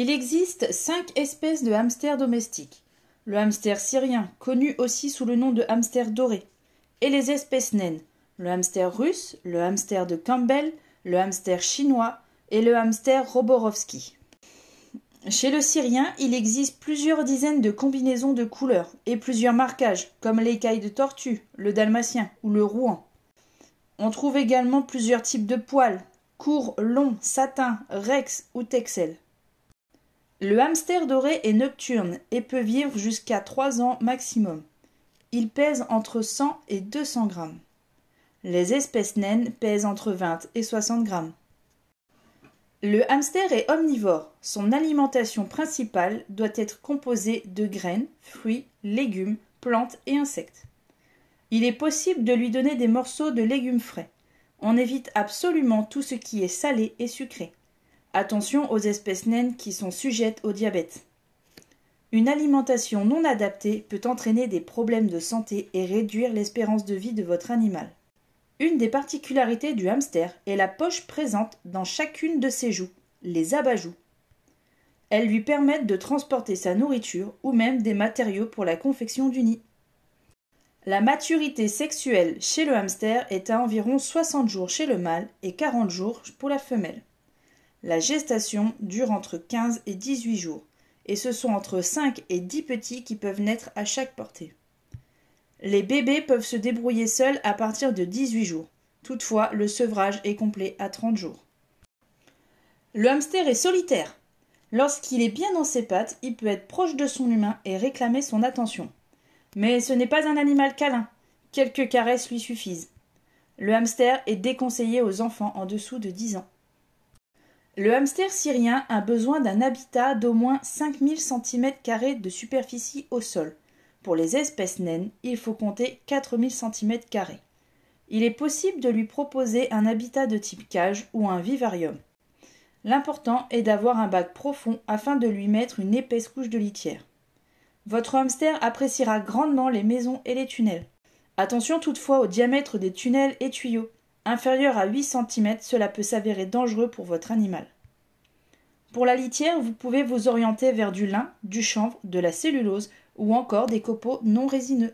Il existe 5 espèces de hamsters domestiques. Le hamster syrien, connu aussi sous le nom de hamster doré, et les espèces naines, le hamster russe, le hamster de Campbell, le hamster chinois et le hamster Roborovski. Chez le syrien, il existe plusieurs dizaines de combinaisons de couleurs et plusieurs marquages, comme l'écaille de tortue, le dalmatien ou le rouan. On trouve également plusieurs types de poils, courts, longs, satin, rex ou texel. Le hamster doré est nocturne et peut vivre jusqu'à 3 ans maximum. Il pèse entre 100 et 200 grammes. Les espèces naines pèsent entre 20 et 60 grammes. Le hamster est omnivore. Son alimentation principale doit être composée de graines, fruits, légumes, plantes et insectes. Il est possible de lui donner des morceaux de légumes frais. On évite absolument tout ce qui est salé et sucré. Attention aux espèces naines qui sont sujettes au diabète. Une alimentation non adaptée peut entraîner des problèmes de santé et réduire l'espérance de vie de votre animal. Une des particularités du hamster est la poche présente dans chacune de ses joues, les abajoues. Elles lui permettent de transporter sa nourriture ou même des matériaux pour la confection du nid. La maturité sexuelle chez le hamster est à environ 60 jours chez le mâle et 40 jours pour la femelle. La gestation dure entre 15 et 18 jours et ce sont entre 5 et 10 petits qui peuvent naître à chaque portée. Les bébés peuvent se débrouiller seuls à partir de 18 jours. Toutefois, le sevrage est complet à 30 jours. Le hamster est solitaire. Lorsqu'il est bien dans ses pattes, il peut être proche de son humain et réclamer son attention. Mais ce n'est pas un animal câlin. Quelques caresses lui suffisent. Le hamster est déconseillé aux enfants en dessous de 10 ans. Le hamster syrien a besoin d'un habitat d'au moins 5000 cm² de superficie au sol. Pour les espèces naines, il faut compter 4000 cm². Il est possible de lui proposer un habitat de type cage ou un vivarium. L'important est d'avoir un bac profond afin de lui mettre une épaisse couche de litière. Votre hamster appréciera grandement les maisons et les tunnels. Attention toutefois au diamètre des tunnels et tuyaux. Inférieur à 8 cm, cela peut s'avérer dangereux pour votre animal. Pour la litière, vous pouvez vous orienter vers du lin, du chanvre, de la cellulose ou encore des copeaux non résineux.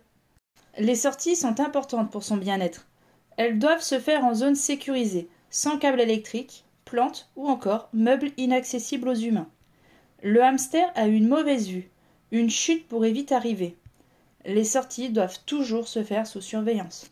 Les sorties sont importantes pour son bien-être. Elles doivent se faire en zone sécurisée, sans câble électrique, plantes ou encore meubles inaccessibles aux humains. Le hamster a une mauvaise vue. Une chute pourrait vite arriver. Les sorties doivent toujours se faire sous surveillance.